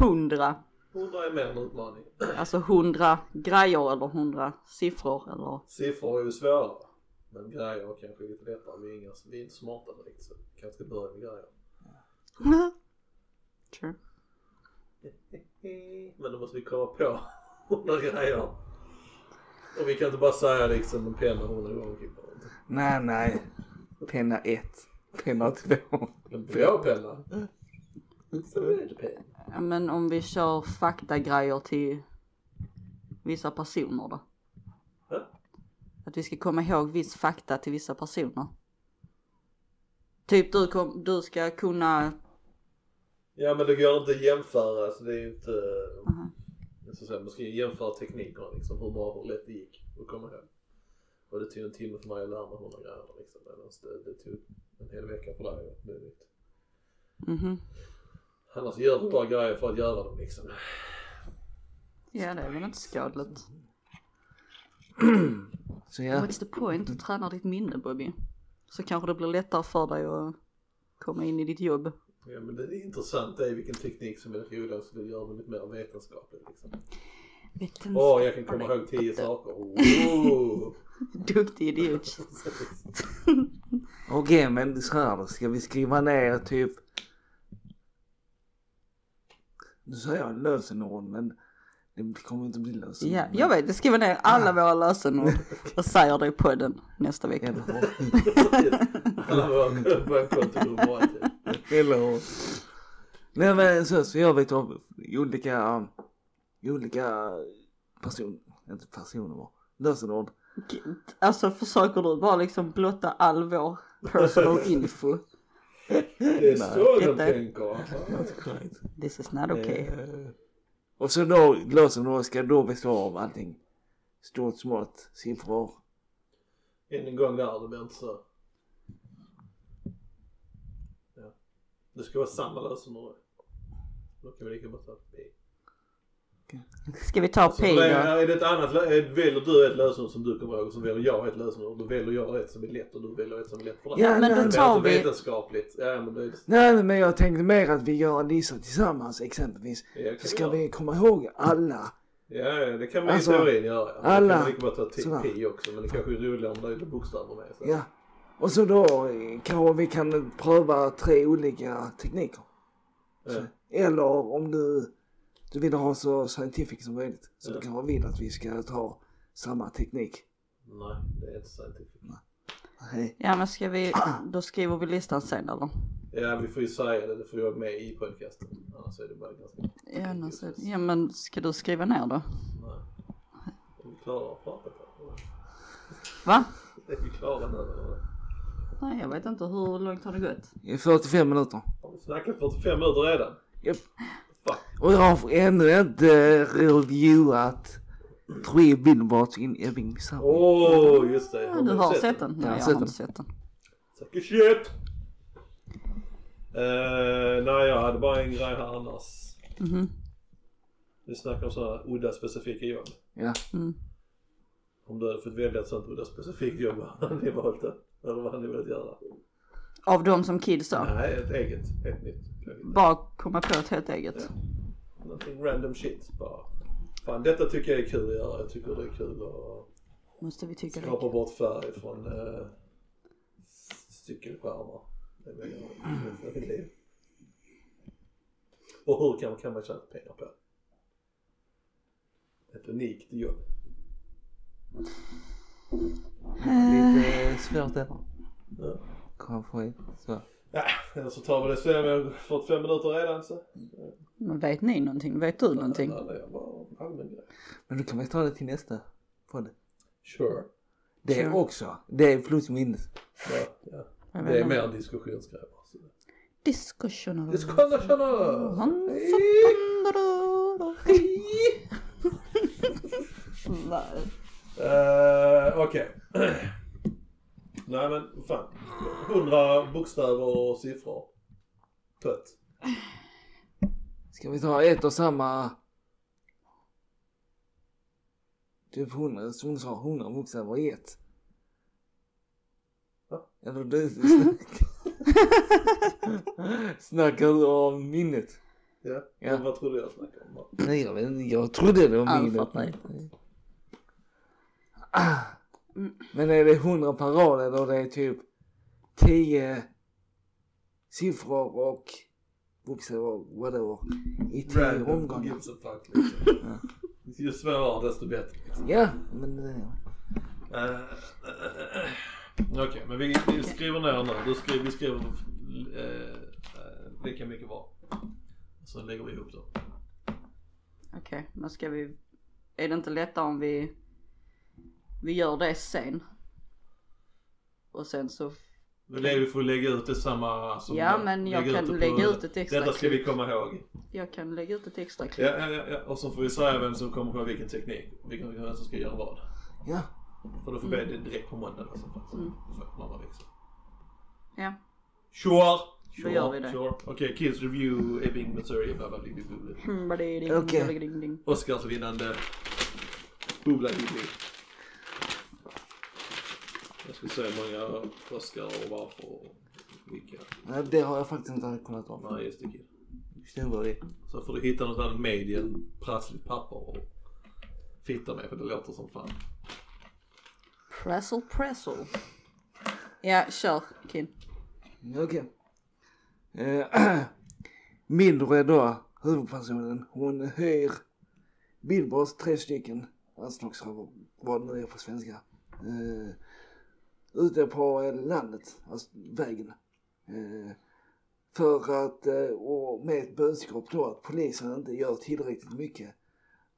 100. 100 är mer en utmaning. Alltså 100 grejer eller 100 siffror eller? Siffror är ju svårare. Men grejer kanske lite lättare. Vi är inte smarta direkt så kanske börja med grejer. Mm. Sure. Men då måste vi komma på 100 grejer. Och vi kan inte bara säga liksom en penna 100 gånger. Nej. Penna 1. Penna 2. En bra penna. Men om vi kör faktagrejer till vissa personer då? Hä? Att vi ska komma ihåg viss fakta till vissa personer. Typ du ska kunna... Ja, men det går inte att jämföra, så det är ju inte... Så att säga, man ska jämföra teknikerna liksom, hur bra och lätt det gick att komma ihåg. Och det tog en timme för mig att lära mig 100 grejer liksom. Det tog en hel vecka för dig. Det är nytt. Mm-hmm. Annars gör du bara grejer för att göra dem liksom. Ja, det är väl inte skadligt. Så ja. What's the point? Du tränar ditt minne, Bobby. Så kanske det blir lättare för dig att komma in i ditt jobb. Ja, men det är intressant, det är vilken teknik som är rolig, så det gör det lite mer vetenskapligt liksom. Jag kan komma ihåg 10 saker. Oh. Duktig idiot. Okej, men så här, ska vi skriva ner typ... Nu säger jag lösenord, men det kommer inte bli lösenord. Ja, jag vet, vi skriver ner alla våra lösenord och säger det i podden nästa vecka. Alla våra lösenord. Eller nej, men så jag vet av olika personer, lösenord. Alltså försöker du bara liksom blotta all vår personal info. Det är så de tänker. This is not okay. Och så då lösenord ska då bestå av allting. Stort, smått, siffror. En gång där det blir inte så. Det ska vara samma lösenord. Då kan vi lika bra ta P. Ska vi ta P då? Är det ett annat, väljer du ett lösenord som du kommer ihåg och så väljer jag ett lösenord. Då väljer jag ett som är lätt och du väljer ett som är lätt för dig. Ja, men då tar vi... Vetenskapligt. Ja, men det... Nej, men jag tänkte mer att vi gör en lista tillsammans exempelvis. Ja, så ska vi komma ihåg alla. Ja, det kan man alltså, i teorin göra. Ja. Alla. Kan man lika bara ta P också, men det kanske är roligare om det är lite bokstäver med. Så. Ja. Och så då kanske vi kan pröva 3 olika tekniker. Ja. Eller om du vill ha så scientific som möjligt. Så du kanske vill att vi ska ta samma teknik. Nej, det är inte scientific. Nej. Ja, men ska vi, då skriver vi listan sen eller? Ja, vi får ju säga det får jag med i podcasten. Annars är det bara ganska... Ja, men ska du skriva ner då? Nej. Är vi klara att prata på? Va? Är vi klara nu eller? Nej, jag vet inte. Hur långt har det gått? I 45 minuter. Har vi snackat 45 minuter redan? Japp. Fuck. Och jag har ännu inte reviewat 3 billboards in Ebbing Sound. Åh, just det. Du har sett den. Nej, jag har inte sett den. Säker shit! Nej, jag hade bara en grej här annars. Mm-hmm. Vi snackar om sådana udda specifika jobb. Ja. Mm. Om du hade fått välja ett sådant udda specifikt jobb, vad hade ni valt det? Eller vad hade ni velat göra? Av de som kids då? Nej, ett eget. Ett nytt. Bara komma på ett helt eget. Ja. Någonting random shit. Bara. Fan, detta tycker jag är kul att göra. Jag tycker det är kul att måste vi tycka skrapa det bort färg från cykelskärmar. Det är väldigt liv. Och hur kan man tjäna pengar på? Ett unikt jobb. Lite svårt det här. Ja. Kom på in. Så. Ja, eller så tar vi det så jag 45 minuter redan så. Men vet ni någonting? Vet du någonting? Nej, jag bara allmän grej. Men då kan vi ta det till nästa podd. Sure. Det är också. Det är plus minus. Ja. Det är mer diskussionsgrejer. Diskussioner. Nej. Okej. Okay. Nej men fan. 100 bokstäver och siffror. Pött. Ska vi ta ett och samma? Typ 100. Hon sa 100 bokstäver i ett. Va? Eller du snackar du om minnet? Ja. Ja. Vad trodde jag snackade om? Va? Nej, jag vet inte. Jag trodde det var minnet. Nej. Men är det 100 per rad eller det är typ 10 siffror och bokstäver, whatever, i 10 omgångar? Ja. Ju svårare desto bättre. Ja, men... Okej, okay, men vi skriver ner nu. Vi skriver lika mycket var. Så lägger vi ihop då. Okej, okay, men ska vi... Är det inte lättare om vi gör det sen? Och sen så... Vi får lägga ut det samma som... Ja, men jag kan lägga ut ett extra klipp. Detta ska vi komma ihåg. Jag kan lägga ut ett extra klipp. Ja. Och så får vi säga vem som kommer på vilken teknik. Vem som ska göra vad. Ja. För då får vi det direkt på måndag. Ja. Sure. Då gör vi det. Sure. Okej, Kids Review, Ebbing, Missouri, blablabla. Okej. Oscarsvinnande. Blablabla. Jag skulle säga många Oscar och varför och vilka. Nej, det har jag faktiskt inte kunnat av. Nej, just det. Så får du hitta något annat medium, prassligt papper och fitta med för det låter som fan. Pressel. Ja, kör, Kim. Okej. Mindre då, huvudpersonen, hon höjer Billboards 3 stycken anslagsrader, vad det nu är på svenska. Ute på landet, alltså vägen. För att, och med ett budskap då att polisen inte gör tillräckligt mycket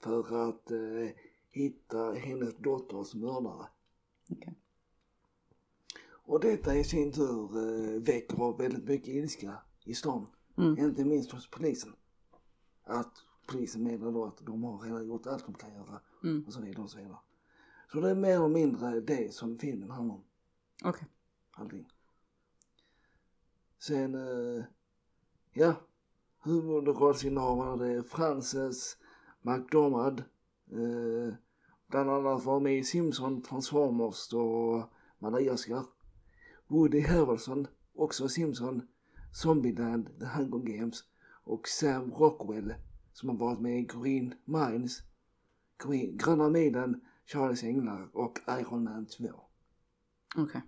för att hitta hennes dotters mördare. Okay. Och detta i sin tur väcker av väldigt mycket ilska i stan. Inte minst hos polisen. Att polisen menar då att de har redan gjort allt de kan göra. Och så vidare och så vidare. Så det är mer och mindre det som filmen handlar om. Okej. Okay. Sen, ja. Huvudrollsinnehavare, det är Frances McDormand. Bland annat var med i Simpsons, Transformers och Madagaskar. Woody Harrelson, också Simpson, Zombieland, The Hunger Games och Sam Rockwell som har varit med i Green Mines, Gröna Milen, Charlies Änglar och Iron Man 2. Okej.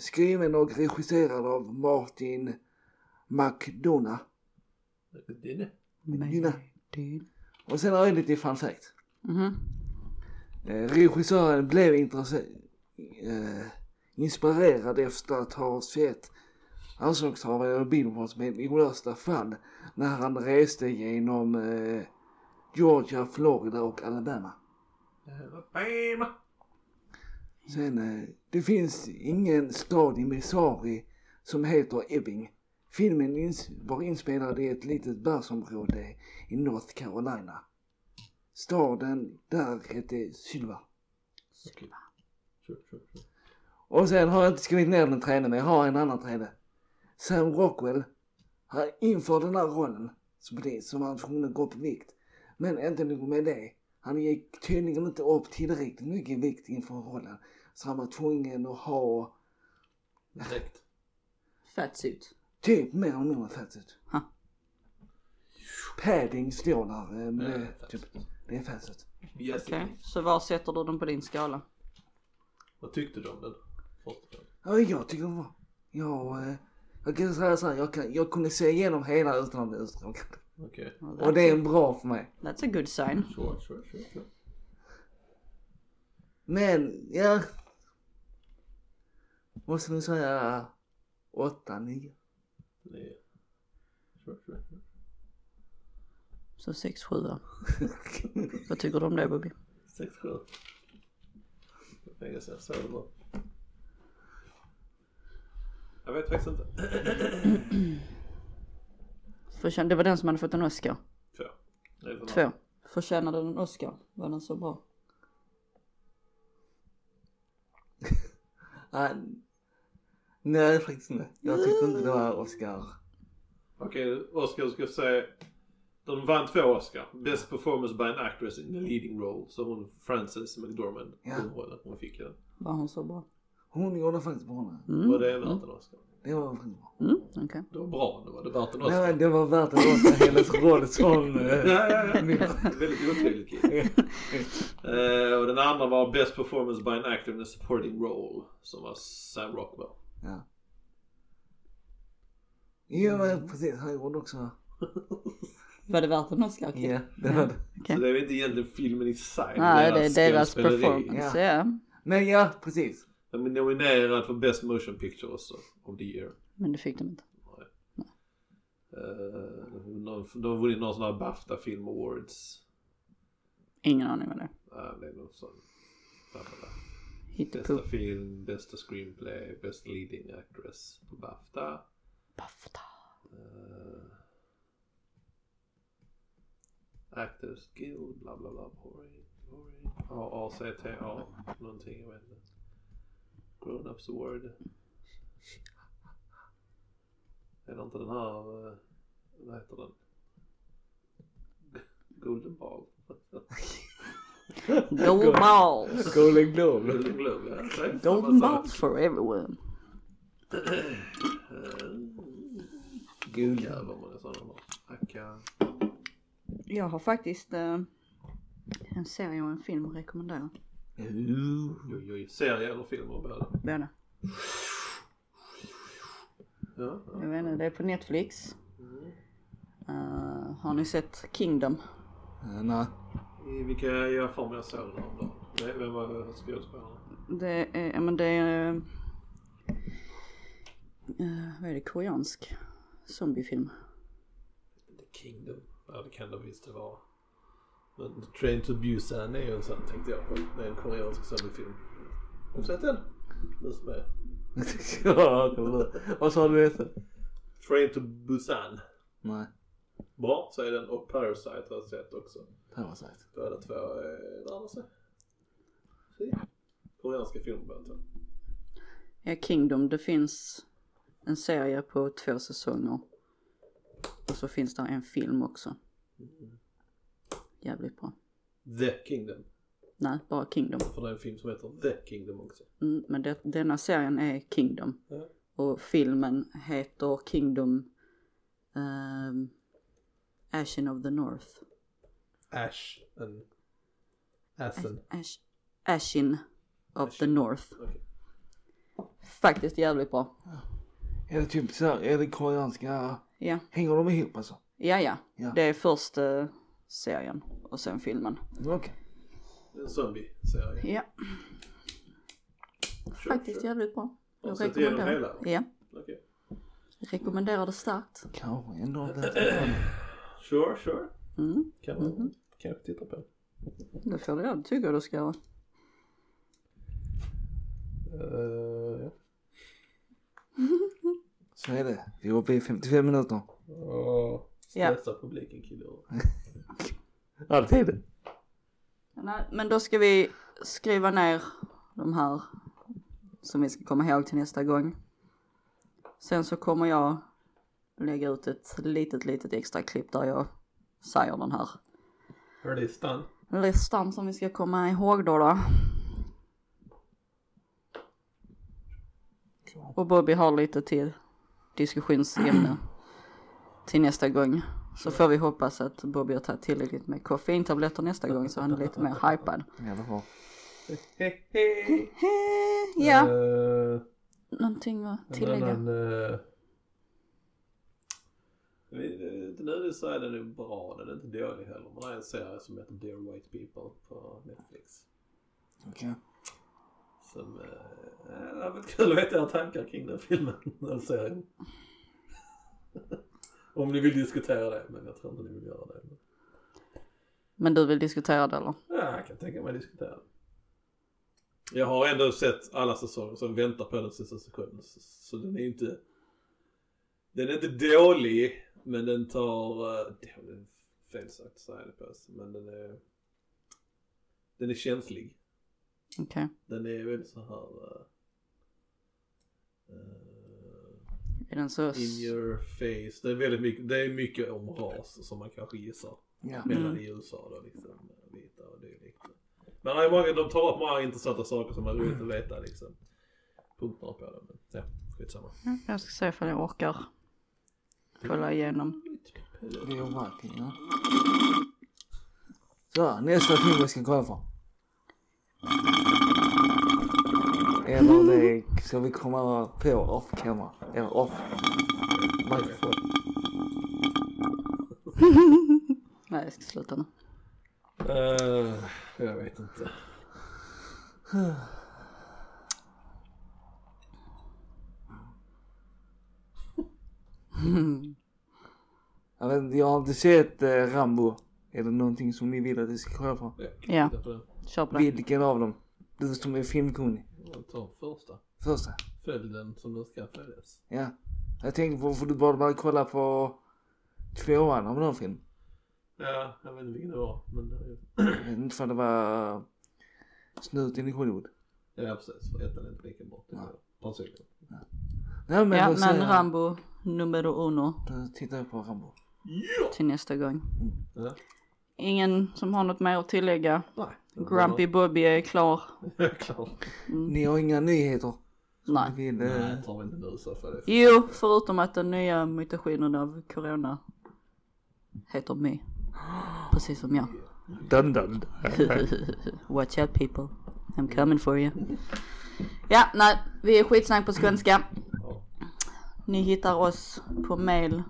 Skriven och regisserad av Martin McDonagh. Och sen har jag lite fun fact. Regissören blev inspirerad efter att ha sett anslagshavare och Billboardsmän i olösta fall när han reste genom Georgia, Florida och Alabama. Sen, det finns ingen stad i Missouri som heter Ebbing. Filmen var inspelad i ett litet bergsområde i North Carolina. Staden där heter Sylva. Sure. Och sen har jag inte skrivit ner den tränaren, men jag har en annan tränare. Sam Rockwell har inför den här rollen som han kunde gå på vikt. Men inte nog med det. Han gick tydligen inte upp tillräckligt mycket vikt inför rollen. Så han var tvungen att ha... Direkt. Fatsuit. Typ mer eller mindre fatsuit. Ha. Padding står där. Det är fatsuit. Okej. Så var sätter du den på din skala? Vad tyckte du om den? Ja, jag tycker den var... Jag kan säga så här, jag kunde se igenom hela utan att bli utstråkad. Okej. Och det är en bra för mig. That's a good sign. Sure. Men, ja... Måste nu säga... 8-9. Sure. Så 6-7. Vad tycker du om det, Bobby? 6-7. Jag vet faktiskt inte. För det var den som hade fått en Oscar. 2. Förtjänade den Oscar? Var den så bra? Nej, faktiskt inte. Jag tyckte inte det var Oscar. Okej, Oscar ska säga... De vann 2 Oscar. Best performance by an actress in the leading role. Så hon, Frances McDormand, hon fick den. Var hon så bra? Hon gjorde faktiskt bra. Var det värt en Oscar? Det var faktiskt bra. Okay. Det var bra, det var det värt en Oscar. Nej, det var värt en Oscar. Hennes roll som... Väldigt otydligt. Och den andra var Best performance by an actor in a supporting role. Som var Sam Rockwell. Ja. Ja, precis. Han gjorde också... Var det värt en Oscar? Ja, det var det. Okay. Så det är inte egentligen filmen i sig. Nej, det är deras performance, ja. Men ja, precis. De är nominerade för Best Motion Picture också, of the year. Men det fick de inte. Nej. De har vunnit någon sån här BAFTA Film Awards. Ingen aning vad det är. Nej, det är någon sån. Bästa film, bästa screenplay, bästa leading actress på BAFTA. BAFTA. Actors Guild, bla bla bla, ACTA, någonting, jag vet inte. Grown Ups Award. Är det inte den här, vad heter den? Golden Ball. Golden Balls. Golden Globe. Golden Globe, ja. Golden Balls for everyone. Gud jävlar vad det sa de var. Akka. Jag har faktiskt en serie och en film att rekommendera. Serie eller film och båda? Båda. Ja. Jag vet inte, det är på Netflix. Har ni sett Kingdom? Nej. Vilka jag får mig att se då? Vem var skådespelarna? Vad är det? Koreansk zombiefilm. The Kingdom. Ja, det kan det visst det vara. Men Train to Busan är ju en sån, tänkte jag på. Det är en koreansk zombiefilm. Har du sett den? Den som är. Ja, vad sa du heter? Train to Busan. Nej. Bra, så är den. Och Parasite har jag sett också. Parasite. Båda två är det andra så. Koreanska filmböter. Ja, Kingdom. Det finns en serie på 2 säsonger. Och så finns det en film också. Jävligt bra. The Kingdom? Nej, bara Kingdom. För det är en film som heter The Kingdom också. Men denna serien är Kingdom. Ja. Och filmen heter Kingdom Ashen of the North. Ashen of the North. Okay. Faktiskt jävligt bra. Ja. Är det typ så här, är det koreanska... Ja. Hänger de ihop alltså? Ja. Det är först serien och sen filmen. Okej. En zombie-serie. Ja. Faktiskt jävligt bra. Jag rekommenderar det. Ja. Okej. Rekommenderar det starkt. Kanske ändå det. Sure. Kan jag titta på. Det får jag tycker du ska. Ja. Så är det. Vi går i 55 minuter. Stressar publiken killar. Alltid. Men då ska vi skriva ner de här som vi ska komma ihåg till nästa gång. Sen så kommer jag lägga ut ett litet extra klipp där jag säger den här. Listan som vi ska komma ihåg då. Och Bobby har lite till diskussionsämne till nästa gång. Så får vi hoppas att Bobby har tagit tillräckligt med koffeintabletter nästa gång så han är lite mer hypad. Ja, ja. Någonting att tillägga? Den här serien är bra, den är inte dålig heller. Man har en serie som heter Dear White People på Netflix. Okej. Som, jag vet inte vad era tankar kring den filmen eller serien. Om ni vill diskutera det, men jag tror inte ni vill göra det. Men du vill diskutera det eller? Ja, jag kan tänka mig diskutera det. Jag har ändå sett alla säsonger som väntar på den sista sekunden. Så den är inte dålig, men den tar... felsagt side pass, men den är känslig. Okay. Den är väl så här är den så in your face. Det är väldigt mycket, det är mycket om ras som man kanske gissar. Ja. Mellan i USA då liksom, vita och det liksom. Men nej, många, de tar upp många intressanta saker som man inte vet där liksom. Punkterna på det, men ja, skitsamma. Ja, jag ska se ifall jag orkar kolla igenom. Det är om allting, ja. Så, nästa film vi ska kolla på. Eller det ska vi komma på off-camera. Eller off-mikrofon. Nej, jag ska sluta nu. Jag vet inte. Jag har inte sett Rambo. Är det någonting som ni vill att vi ska kolla på? Ja, kör på det. Vilken av dem? Du som är filmkunnig. Jag tar första. Följ den som den ska följas. Ja, jag tänkte på, för du bara kolla på tvåan av någon film. Ja, jag vet inte vilken det var, men jag vet inte för det var snuten i Hollywood. Ja, precis, för ettan är inte lika bort. Nej, men, ja, men säga... Rambo numero uno. Då tittar jag på Rambo. Yeah! Till nästa gång. Mm. Ingen som har något mer att tillägga. Nej. Grumpy Bobby är klar. Klar. Mm. Ni har inga nyheter? Nej. Nej, tar vi inte nu så för det. Jo, förutom att den nya mutationen av corona heter mig. Precis som jag. Dun, dun, dun. Watch out people. I'm coming for you. Ja, nej. Vi är skitsnack på skånska. Ni hittar oss på mail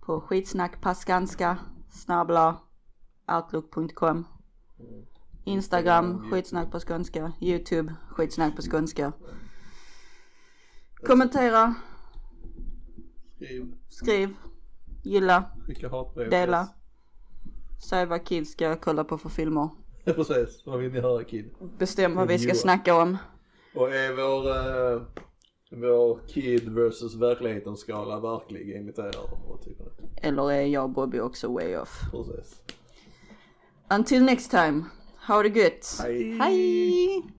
på skitsnackpaskanska@outlook.com, Instagram skitsnack på skånska, YouTube skitsnack på skånska. Kommentera, skriv, gilla, dela, säg vad Kid ska kolla på för filmer. Precis, vad vill ni höra Kid? Bestäm vad vi ska snacka om. Och är vår Kid versus verkligheten skala verklig enligt er? Eller är jag och Bobby också way off? Precis. Until next time, ha det gött. Hej!